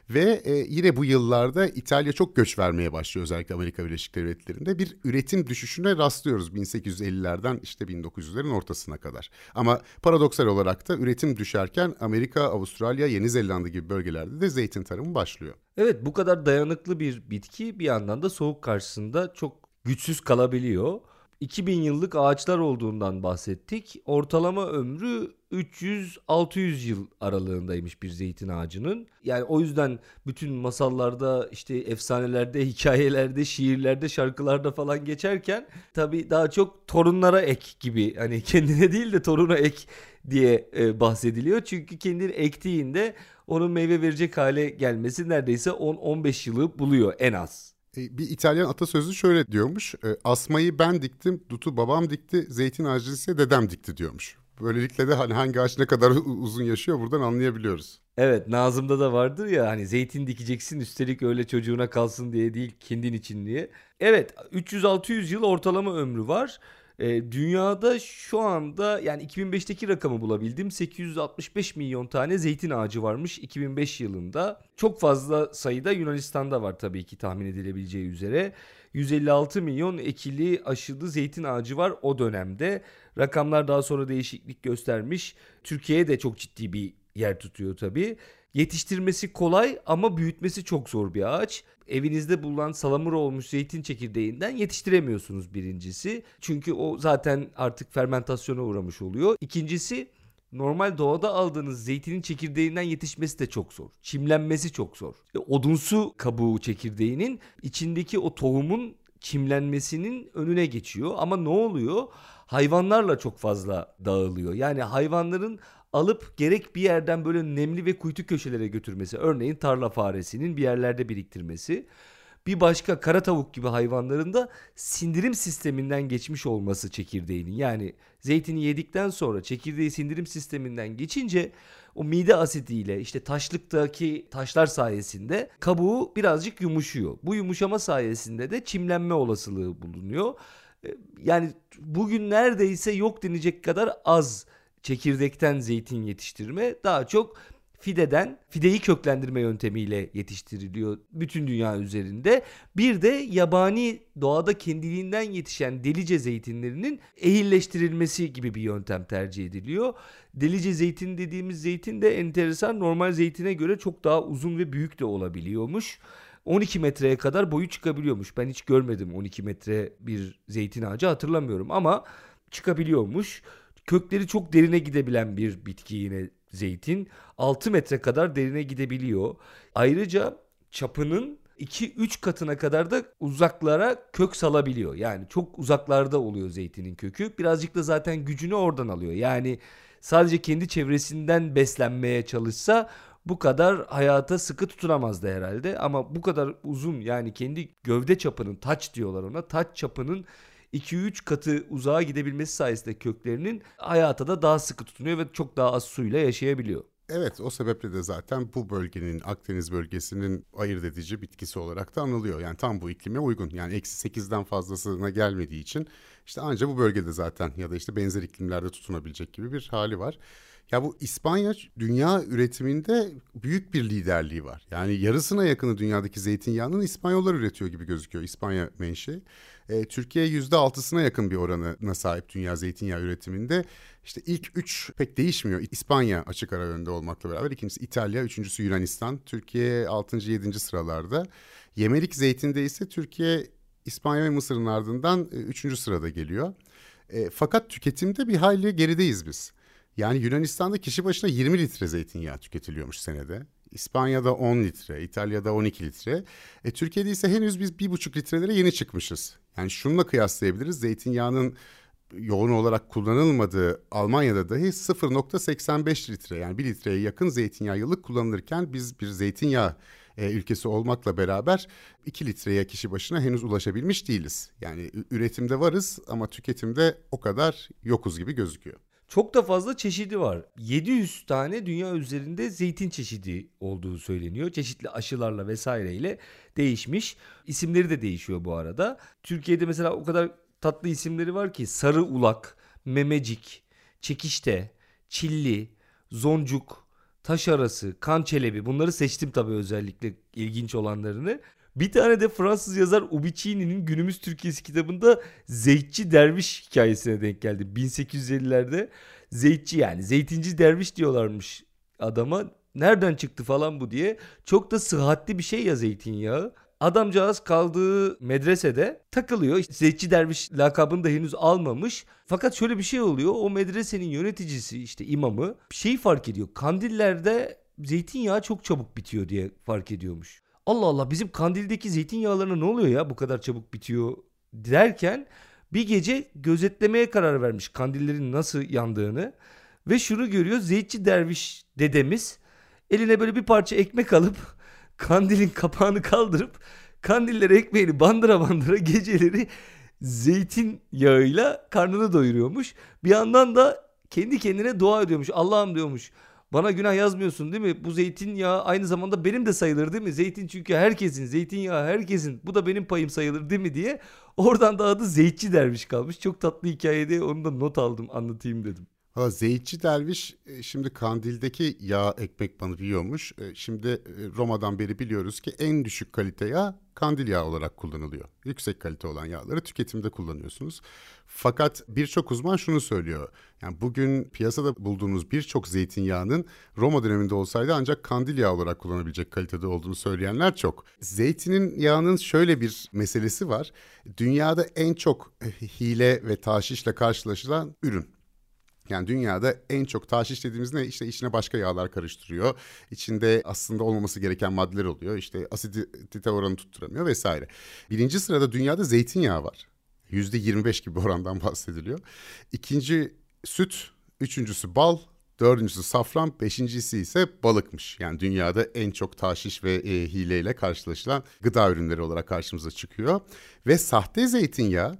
ve yine bu yıllarda İtalya çok göç vermeye başlıyor, özellikle Amerika Birleşik Devletleri'nde bir üretim düşüşüne rastlıyoruz 1850'lerden işte 1900'lerin ortasına kadar. Ama paradoksal olarak da üretim düşerken Amerika, Avustralya, Yeni Zelanda gibi bölgelerde de zeytin tarımı başlıyor. Evet, bu kadar dayanıklı bir bitki bir yandan da soğuk karşısında çok güçsüz kalabiliyor. 2000 yıllık ağaçlar olduğundan bahsettik. Ortalama ömrü 300-600 yıl aralığındaymış bir zeytin ağacının. Yani o yüzden bütün masallarda, işte efsanelerde, hikayelerde, şiirlerde, şarkılarda falan geçerken tabii daha çok torunlara ek gibi, hani kendine değil de toruna ek diye bahsediliyor. Çünkü kendini ektiğinde onun meyve verecek hale gelmesi neredeyse 10-15 yılı buluyor en az. Bir İtalyan atasözü şöyle diyormuş: asmayı ben diktim, dutu babam dikti, zeytin ağacı ise dedem dikti diyormuş. Böylelikle de hani hangi ağaç ne kadar uzun yaşıyor buradan anlayabiliyoruz. Evet, Nazım'da da vardır ya hani zeytin dikeceksin, üstelik öyle çocuğuna kalsın diye değil, kendin için diye. Evet, 300-600 yıl ortalama ömrü var. Dünyada şu anda, yani 2005'teki rakamı bulabildim, 865 milyon tane zeytin ağacı varmış 2005 yılında. Çok fazla sayıda Yunanistan'da var tabii ki, tahmin edilebileceği üzere. 156 milyon ekili aşılı zeytin ağacı var o dönemde. Rakamlar daha sonra değişiklik göstermiş. Türkiye'ye de çok ciddi bir yer tutuyor tabii. Yetiştirmesi kolay ama büyütmesi çok zor bir ağaç. Evinizde bulunan salamura olmuş zeytin çekirdeğinden yetiştiremiyorsunuz birincisi. Çünkü o zaten artık fermentasyona uğramış oluyor. İkincisi, normal doğada aldığınız zeytinin çekirdeğinden yetişmesi de çok zor. Çimlenmesi çok zor. Odunsu kabuğu çekirdeğinin içindeki o tohumun çimlenmesinin önüne geçiyor. Ama ne oluyor? Hayvanlarla çok fazla dağılıyor. Yani hayvanların alıp gerek bir yerden böyle nemli ve kuytu köşelere götürmesi, örneğin tarla faresinin bir yerlerde biriktirmesi, bir başka kara tavuk gibi hayvanların da sindirim sisteminden geçmiş olması çekirdeğinin, yani zeytini yedikten sonra çekirdeği sindirim sisteminden geçince o mide asidiyle, işte taşlıktaki taşlar sayesinde kabuğu birazcık yumuşuyor. Bu yumuşama sayesinde de çimlenme olasılığı bulunuyor. Yani bugün neredeyse yok denecek kadar az çekirdekten zeytin yetiştirme, daha çok fideyi köklendirme yöntemiyle yetiştiriliyor bütün dünya üzerinde. Bir de yabani doğada kendiliğinden yetişen delice zeytinlerinin ehilleştirilmesi gibi bir yöntem tercih ediliyor. Delice zeytin dediğimiz zeytin de enteresan, normal zeytine göre çok daha uzun ve büyük de olabiliyormuş. 12 metreye kadar boyu çıkabiliyormuş. Ben hiç görmedim 12 metre bir zeytin ağacı, hatırlamıyorum ama çıkabiliyormuş. Kökleri çok derine gidebilen bir bitki yine zeytin. 6 metre kadar derine gidebiliyor. Ayrıca çapının 2-3 katına kadar da uzaklara kök salabiliyor. Yani çok uzaklarda oluyor zeytinin kökü. Birazcık da zaten gücünü oradan alıyor. Yani sadece kendi çevresinden beslenmeye çalışsa bu kadar hayata sıkı tutunamazdı herhalde. Ama bu kadar uzun, yani kendi gövde çapının, taç diyorlar ona, taç çapının 2-3 katı uzağa gidebilmesi sayesinde köklerinin hayata da daha sıkı tutunuyor ve çok daha az suyla yaşayabiliyor. Evet, o sebeple de zaten bu bölgenin, Akdeniz bölgesinin ayırt edici bitkisi olarak da anılıyor. Yani tam bu iklime uygun. Yani -8'den fazlasına gelmediği için işte ancak bu bölgede zaten ya da işte benzer iklimlerde tutunabilecek gibi bir hali var. Ya bu İspanya dünya üretiminde büyük bir liderliği var. Yani yarısına yakını dünyadaki zeytinyağının İspanyollar üretiyor gibi gözüküyor, İspanya menşei. Türkiye %6'sına yakın bir oranına sahip dünya zeytinyağı üretiminde. İşte ilk 3 pek değişmiyor. İspanya açık ara önde olmakla beraber. İkincisi İtalya, üçüncüsü Yunanistan. Türkiye 6. 7. sıralarda. Yemelik zeytinde ise Türkiye, İspanya ve Mısır'ın ardından 3. sırada geliyor. Fakat tüketimde bir hayli gerideyiz biz. Yani Yunanistan'da kişi başına 20 litre zeytinyağı tüketiliyormuş senede. İspanya'da 10 litre, İtalya'da 12 litre. Türkiye'de ise henüz biz 1,5 litrelere yeni çıkmışız. Yani şununla kıyaslayabiliriz. Zeytinyağının yoğun olarak kullanılmadığı Almanya'da dahi 0,85 litre, yani 1 litreye yakın zeytinyağı yıllık kullanılırken biz bir zeytinyağı ülkesi olmakla beraber 2 litreye kişi başına henüz ulaşabilmiş değiliz. Yani üretimde varız ama tüketimde o kadar yokuz gibi gözüküyor. Çok da fazla çeşidi var. 700 tane dünya üzerinde zeytin çeşidi olduğu söyleniyor. Çeşitli aşılarla vesaireyle değişmiş. İsimleri de değişiyor bu arada. Türkiye'de mesela o kadar tatlı isimleri var ki: sarı ulak, memecik, çekişte, çilli, zoncuk, taş arası, kan çelebi. Bunları seçtim tabii, özellikle ilginç olanlarını. Bir tane de Fransız yazar Ubicini'nin Günümüz Türkiye'si kitabında zeytçi derviş hikayesine denk geldi. 1850'lerde zeytçi, yani zeytinci derviş diyorlarmış adama. Nereden çıktı falan bu diye. Çok da sıhhatli bir şey ya zeytinyağı. Adamcağız kaldığı medresede takılıyor. İşte zeytçi derviş lakabını da henüz almamış. Fakat şöyle bir şey oluyor. O medresenin yöneticisi, işte imamı, şeyi fark ediyor. Kandillerde zeytinyağı çok çabuk bitiyor diye fark ediyormuş. Allah Allah, bizim Kandil'deki zeytinyağlarına ne oluyor ya bu kadar çabuk bitiyor derken bir gece gözetlemeye karar vermiş kandillerin nasıl yandığını ve şunu görüyor: zeytçi derviş dedemiz eline böyle bir parça ekmek alıp kandilin kapağını kaldırıp kandillere ekmeğini bandıra bandıra geceleri zeytinyağıyla karnını doyuruyormuş. Bir yandan da kendi kendine dua ediyormuş. Allah'ım diyormuş, bana günah yazmıyorsun değil mi? Bu zeytinyağı aynı zamanda benim de sayılır değil mi? Zeytin çünkü herkesin, zeytinyağı herkesin. Bu da benim payım sayılır değil mi diye. Oradan da adı zeytçi derviş kalmış. Çok tatlı hikayede, onu da not aldım, anlatayım dedim. Ha, zeytçi derviş şimdi Kandil'deki yağ ekmek banıp yiyormuş. Şimdi Roma'dan beri biliyoruz ki en düşük kalite yağ kandil yağı olarak kullanılıyor. Yüksek kalite olan yağları tüketimde kullanıyorsunuz. Fakat birçok uzman şunu söylüyor. Yani bugün piyasada bulduğunuz birçok zeytinyağının Roma döneminde olsaydı ancak kandil yağı olarak kullanabilecek kalitede olduğunu söyleyenler çok. Zeytinin yağının şöyle bir meselesi var. Dünyada en çok hile ve taşişle karşılaşılan ürün. Yani dünyada en çok taşiş dediğimiz ne? İşte içine başka yağlar karıştırıyor. İçinde aslında olmaması gereken maddeler oluyor. İşte asidite oranı tutturamıyor vesaire. Birinci sırada dünyada zeytinyağı var. %25 gibi orandan bahsediliyor. İkinci süt, üçüncüsü bal, dördüncüsü safran, beşincisi ise balıkmış. Yani dünyada en çok taşiş ve hileyle karşılaşılan gıda ürünleri olarak karşımıza çıkıyor. Ve sahte zeytinyağı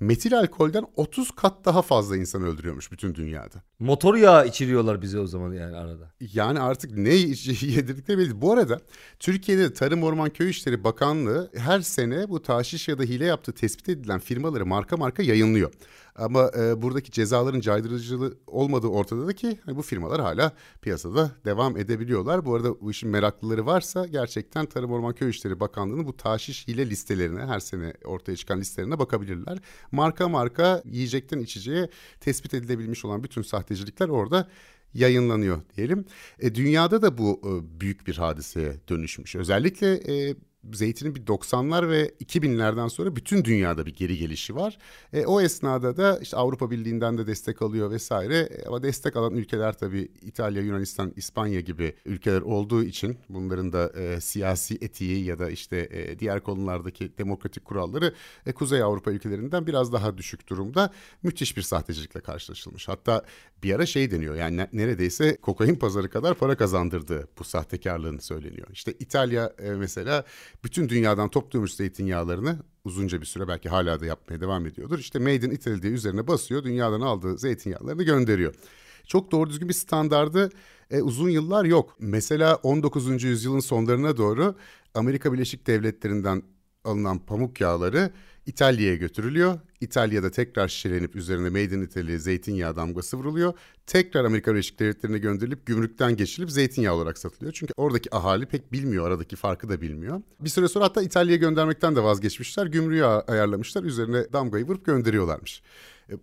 metil alkolden 30 kat daha fazla insan öldürüyormuş bütün dünyada. Motor yağı içiriyorlar bize o zaman yani arada. Yani artık ne yedirdikleri belli değil. Bu arada Türkiye'de Tarım Orman Köy İşleri Bakanlığı her sene bu taşiş ya da hile yaptığı tespit edilen firmaları marka marka yayınlıyor. Ama buradaki cezaların caydırıcılığı olmadığı ortada da ki bu firmalar hala piyasada devam edebiliyorlar. Bu arada bu işin meraklıları varsa gerçekten Tarım Orman Köy İşleri Bakanlığı'nın bu taşiş hile listelerine, her sene ortaya çıkan listelerine bakabilirler. Marka marka yiyecekten içeceğe tespit edilebilmiş olan bütün sahtecilikler orada yayınlanıyor diyelim. Dünyada da bu büyük bir hadiseye dönüşmüş. Özellikle zeytinin bir 90'lar ve 2000'lerden sonra bütün dünyada bir geri gelişi var. O esnada da işte Avrupa Birliği'nden de destek alıyor vesaire. Ama destek alan ülkeler tabii İtalya, Yunanistan, İspanya gibi ülkeler olduğu için bunların da siyasi etiği ya da işte diğer konulardaki demokratik kuralları Kuzey Avrupa ülkelerinden biraz daha düşük durumda. Müthiş bir sahtecilikle karşılaşılmış. Hatta bir ara şey deniyor, yani neredeyse kokain pazarı kadar para kazandırdığı bu sahtekarlığın söyleniyor. İşte İtalya mesela bütün dünyadan topluyormuş zeytinyağlarını, uzunca bir süre, belki hala da yapmaya devam ediyordur. İşte Made in Italy diye üzerine basıyor, dünyadan aldığı zeytinyağlarını gönderiyor. çok doğru düzgün bir standardı uzun yıllar yok. Mesela 19. yüzyılın sonlarına doğru Amerika Birleşik Devletleri'nden alınan pamuk yağları İtalya'ya götürülüyor. İtalya'da tekrar şişelenip üzerine Made in Italy zeytinyağı damgası vuruluyor. Tekrar Amerika Birleşik Devletleri'ne gönderilip gümrükten geçirilip zeytinyağı olarak satılıyor. Çünkü oradaki ahali pek bilmiyor, aradaki farkı da bilmiyor. Bir süre sonra hatta İtalya'ya göndermekten de vazgeçmişler. Gümrüğü ayarlamışlar, üzerine damgayı vurup gönderiyorlarmış.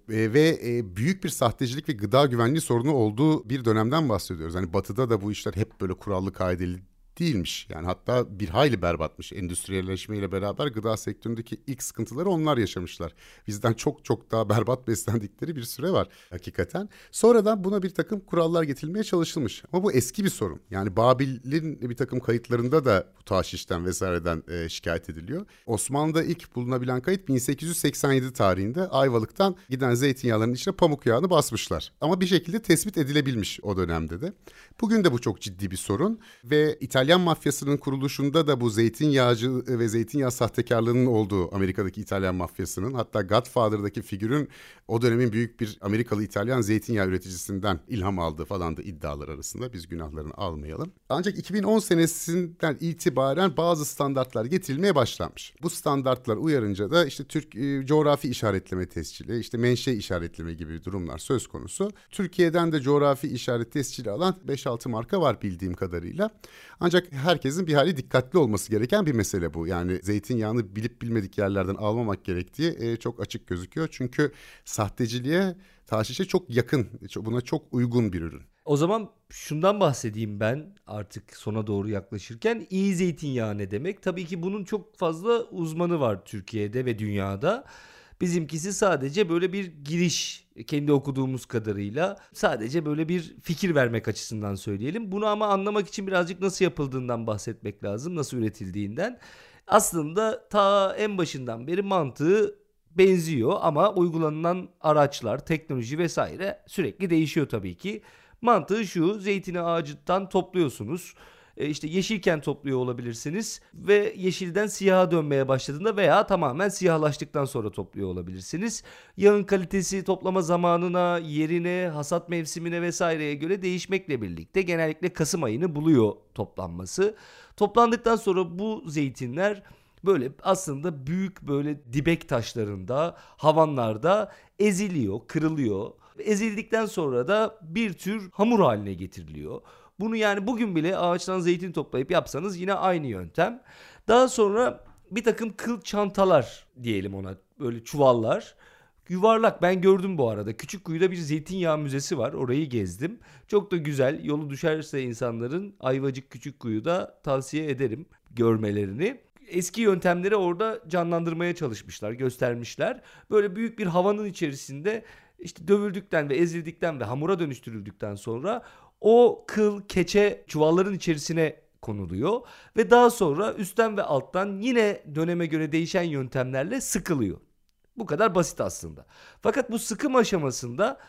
Ve büyük bir sahtecilik ve gıda güvenliği sorunu olduğu bir dönemden bahsediyoruz. Hani Batı'da da bu işler hep böyle kurallı, kaideli değilmiş. Yani hatta bir hayli berbatmış. Endüstriyelleşmeyle beraber gıda sektöründeki ilk sıkıntıları onlar yaşamışlar. Bizden çok çok daha berbat beslendikleri bir süre var hakikaten. Sonradan buna bir takım kurallar getirilmeye çalışılmış. Ama bu eski bir sorun. Yani Babil'in bir takım kayıtlarında da bu taşişten vesaireden şikayet ediliyor. Osmanlı'da ilk bulunabilen kayıt 1887 tarihinde Ayvalık'tan giden zeytinyağlarının içine pamuk yağını basmışlar. Ama bir şekilde tespit edilebilmiş o dönemde de. Bugün de bu çok ciddi bir sorun ve İtalyan mafyasının kuruluşunda da bu zeytinyağcı ve zeytinyağı sahtekarlığının olduğu, Amerika'daki İtalyan mafyasının, hatta Godfather'daki figürün o dönemin büyük bir Amerikalı İtalyan zeytinyağı üreticisinden ilham aldığı falan da iddialar arasında. Biz günahlarını almayalım. Ancak 2010 senesinden itibaren bazı standartlar getirilmeye başlanmış. Bu standartlar uyarınca da işte Türk coğrafi işaretleme tescili, işte menşe işaretleme gibi durumlar söz konusu. Türkiye'den de coğrafi işaret tescili alan 5-6 marka var bildiğim kadarıyla. Ancak herkesin bir hali dikkatli olması gereken bir mesele bu. Yani zeytinyağını bilip bilmedik yerlerden almamak gerektiği çok açık gözüküyor. Çünkü sahteciliğe, taşişe çok yakın, buna çok uygun bir ürün. O zaman şundan bahsedeyim ben artık sona doğru yaklaşırken. İyi zeytinyağı ne demek? Tabii ki bunun çok fazla uzmanı var Türkiye'de ve dünyada. Bizimkisi sadece böyle bir giriş, kendi okuduğumuz kadarıyla sadece böyle bir fikir vermek açısından söyleyelim. Bunu ama anlamak için birazcık nasıl yapıldığından bahsetmek lazım, nasıl üretildiğinden. Aslında ta en başından beri mantığı benziyor ama uygulanılan araçlar, teknoloji vesaire sürekli değişiyor tabii ki. Mantığı şu: zeytini ağacından topluyorsunuz. İşte yeşilken topluyor olabilirsiniz ve yeşilden siyaha dönmeye başladığında veya tamamen siyahlaştıktan sonra topluyor olabilirsiniz. Yağın kalitesi toplama zamanına, yerine, hasat mevsimine vesaireye göre değişmekle birlikte genellikle Kasım ayını buluyor toplanması. Toplandıktan sonra bu zeytinler böyle aslında büyük böyle dibek taşlarında, havanlarda eziliyor, kırılıyor. Ezildikten sonra da bir tür hamur haline getiriliyor. Bunu yani bugün bile ağaçtan zeytin toplayıp yapsanız yine aynı yöntem. Daha sonra bir takım kıl çantalar diyelim ona, böyle çuvallar. Yuvarlak, ben gördüm bu arada. Küçükkuyu'da bir zeytinyağı müzesi var, orayı gezdim. Çok da güzel, yolu düşerse insanların Ayvacık Küçükkuyu'da tavsiye ederim görmelerini. Eski yöntemleri orada canlandırmaya çalışmışlar, göstermişler. Böyle büyük bir havanın içerisinde işte dövüldükten ve ezildikten ve hamura dönüştürüldükten sonra o kıl, keçe çuvalların içerisine konuluyor ve daha sonra üstten ve alttan yine döneme göre değişen yöntemlerle sıkılıyor. Bu kadar basit aslında. Fakat bu sıkım aşamasında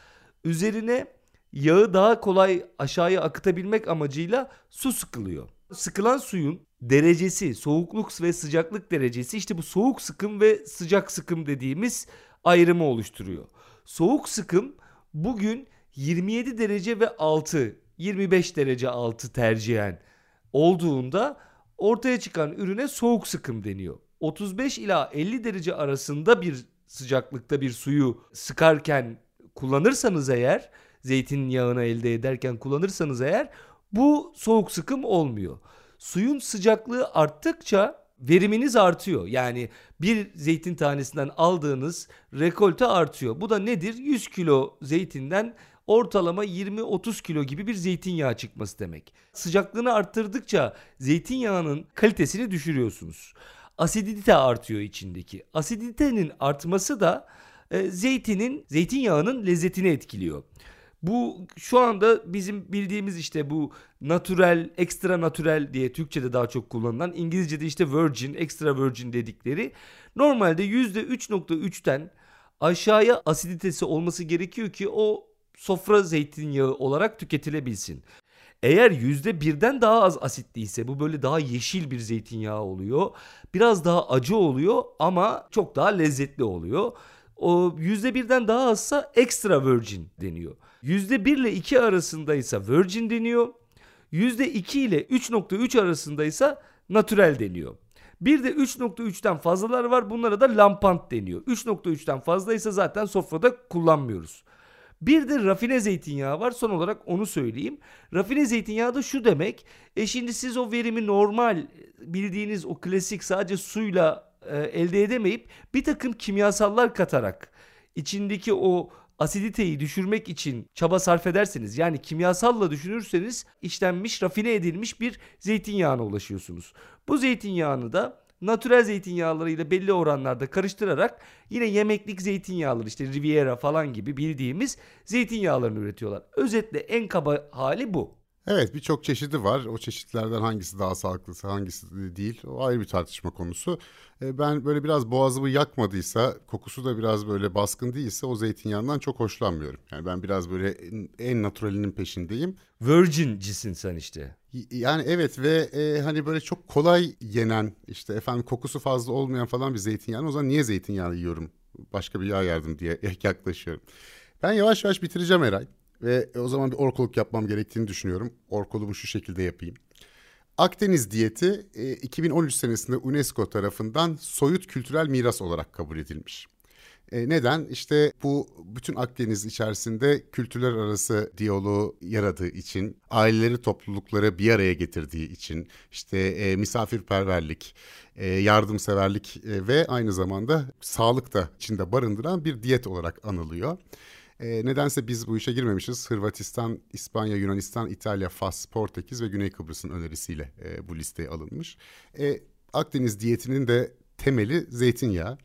üzerine yağı daha kolay aşağıya akıtabilmek amacıyla su sıkılıyor. Sıkılan suyun derecesi, soğukluk ve sıcaklık derecesi, işte bu soğuk sıkım ve sıcak sıkım dediğimiz ayrımı oluşturuyor. Soğuk sıkım bugün 27 derece ve altı, 25 derece altı tercihen olduğunda ortaya çıkan ürüne soğuk sıkım deniyor. 35 ila 50 derece arasında bir sıcaklıkta bir suyu sıkarken kullanırsanız eğer, zeytinyağını elde ederken kullanırsanız eğer, bu soğuk sıkım olmuyor. Suyun sıcaklığı arttıkça veriminiz artıyor. Yani bir zeytin tanesinden aldığınız rekolte artıyor. Bu da nedir? 100 kilo zeytinden ortalama 20-30 kilo gibi bir zeytinyağı çıkması demek. Sıcaklığını arttırdıkça zeytinyağının kalitesini düşürüyorsunuz. Asidite artıyor içindeki. Asiditenin artması da zeytinyağının lezzetini etkiliyor. Bu şu anda bizim bildiğimiz işte bu natürel, ekstra natürel diye Türkçe'de daha çok kullanılan, İngilizce'de işte virgin, extra virgin dedikleri. Normalde %3.3'ten aşağıya asiditesi olması gerekiyor ki o sofra zeytinyağı olarak tüketilebilsin. Eğer %1'den daha az asitliyse bu böyle daha yeşil bir zeytinyağı oluyor. Biraz daha acı oluyor ama çok daha lezzetli oluyor. O %1'den daha azsa extra virgin deniyor. %1 ile 2 arasındaysa virgin deniyor. %2 ile 3.3 arasındaysa natürel deniyor. Bir de 3.3'ten fazlalar var. Bunlara da lampant deniyor. 3.3'ten fazlaysa zaten sofrada kullanmıyoruz. Bir de rafine zeytinyağı var. Son olarak onu söyleyeyim. Rafine zeytinyağı da şu demek. Şimdi siz o verimi normal bildiğiniz o klasik sadece suyla elde edemeyip bir takım kimyasallar katarak içindeki o asiditeyi düşürmek için çaba sarf ederseniz, yani kimyasalla düşünürseniz işlenmiş, rafine edilmiş bir zeytinyağına ulaşıyorsunuz. Bu zeytinyağını da natürel zeytinyağlarıyla belli oranlarda karıştırarak yine yemeklik zeytinyağları, işte Riviera falan gibi bildiğimiz zeytinyağlarını üretiyorlar. Özetle en kaba hali bu. Evet, birçok çeşidi var. O çeşitlerden hangisi daha sağlıklısı, hangisi değil, o ayrı bir tartışma konusu. Ben böyle biraz boğazımı yakmadıysa, kokusu da biraz böyle baskın değilse o zeytinyağından çok hoşlanmıyorum. Yani ben biraz böyle en naturalinin peşindeyim. Virgincisin sen işte. Yani evet ve hani böyle çok kolay yenen, işte efendim kokusu fazla olmayan falan bir zeytinyağı. O zaman niye zeytinyağı yiyorum? Başka bir yağ yerdim diye yaklaşıyorum. Ben yavaş yavaş bitireceğim Eray. Ve o zaman bir orkoluk yapmam gerektiğini düşünüyorum. Orkolumu şu şekilde yapayım. Akdeniz diyeti 2013 senesinde UNESCO tarafından soyut kültürel miras olarak kabul edilmiş. Neden? İşte bu bütün Akdeniz içerisinde kültürler arası diyaloğu yaradığı için, aileleri, toplulukları bir araya getirdiği için, işte misafirperverlik, yardımseverlik ve aynı zamanda sağlık da içinde barındıran bir diyet olarak anılıyor. Nedense biz bu işe girmemişiz. Hırvatistan, İspanya, Yunanistan, İtalya, Fas, Portekiz ve Güney Kıbrıs'ın önerisiyle bu listeye alınmış. Akdeniz diyetinin de temeli zeytinyağı.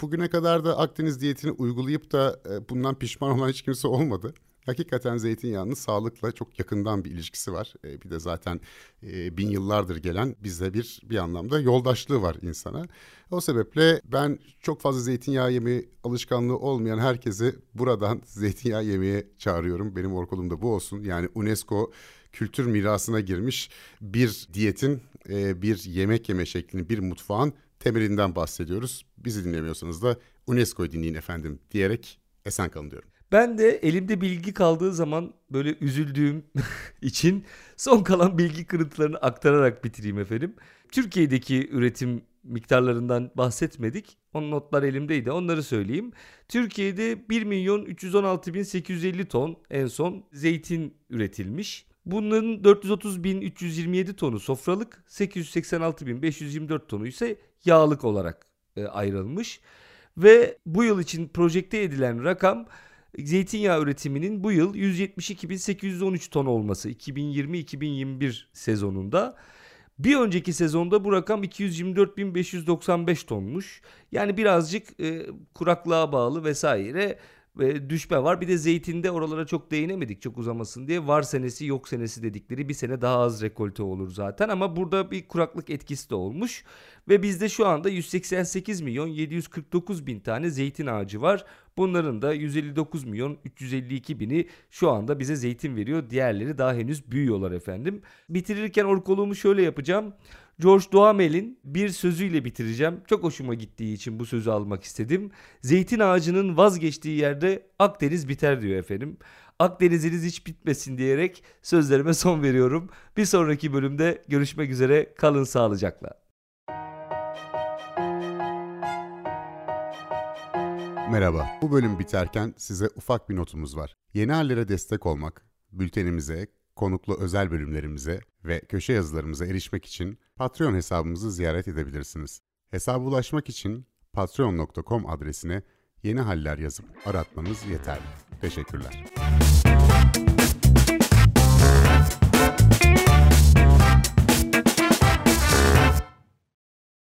Bugüne kadar da Akdeniz diyetini uygulayıp da bundan pişman olan hiç kimse olmadı. Hakikaten zeytinyağının sağlıkla çok yakından bir ilişkisi var. Bir de zaten bin yıllardır gelen bize bir anlamda yoldaşlığı var insana. O sebeple ben çok fazla zeytinyağı yemeği alışkanlığı olmayan herkesi buradan zeytinyağı yemeye çağırıyorum. Benim orkolum da bu olsun. Yani UNESCO kültür mirasına girmiş bir diyetin, bir yemek yeme şeklinin, bir mutfağın temelinden bahsediyoruz. Bizi dinlemiyorsanız da UNESCO'yu dinleyin efendim diyerek esen kalın diyorum. Ben de elimde bilgi kaldığı zaman böyle üzüldüğüm için son kalan bilgi kırıntılarını aktararak bitireyim efendim. Türkiye'deki üretim miktarlarından bahsetmedik. Onun notlar elimdeydi. Onları söyleyeyim. Türkiye'de 1.316.850 ton en son zeytin üretilmiş. Bunların 430.327 tonu sofralık, 886.524 tonu ise yağlık olarak ayrılmış. Ve bu yıl için projekte edilen rakam, zeytinyağı üretiminin bu yıl 172.813 ton olması 2020-2021 sezonunda. Bir önceki sezonda bu rakam 224.595 tonmuş. Yani birazcık kuraklığa bağlı vesaire düşme var. Bir de zeytinde oralara çok değinemedik çok uzamasın diye. Var senesi yok senesi dedikleri bir sene daha az rekolte olur zaten. Ama burada bir kuraklık etkisi de olmuş. Ve bizde şu anda 188.749.000 tane zeytin ağacı var. Bunların da 159.352.000'i şu anda bize zeytin veriyor. Diğerleri daha henüz büyüyorlar efendim. Bitirirken orkoluğumu şöyle yapacağım. George Duhamel'in bir sözüyle bitireceğim. Çok hoşuma gittiği için bu sözü almak istedim. Zeytin ağacının vazgeçtiği yerde Akdeniz biter diyor efendim. Akdeniz'iniz hiç bitmesin diyerek sözlerime son veriyorum. Bir sonraki bölümde görüşmek üzere. Kalın sağlıcakla. Merhaba, bu bölüm biterken size ufak bir notumuz var. Yeni hallere destek olmak, bültenimize, konuklu özel bölümlerimize ve köşe yazılarımıza erişmek için Patreon hesabımızı ziyaret edebilirsiniz. Hesaba ulaşmak için patreon.com adresine yeni haller yazıp aratmanız yeterli. Teşekkürler.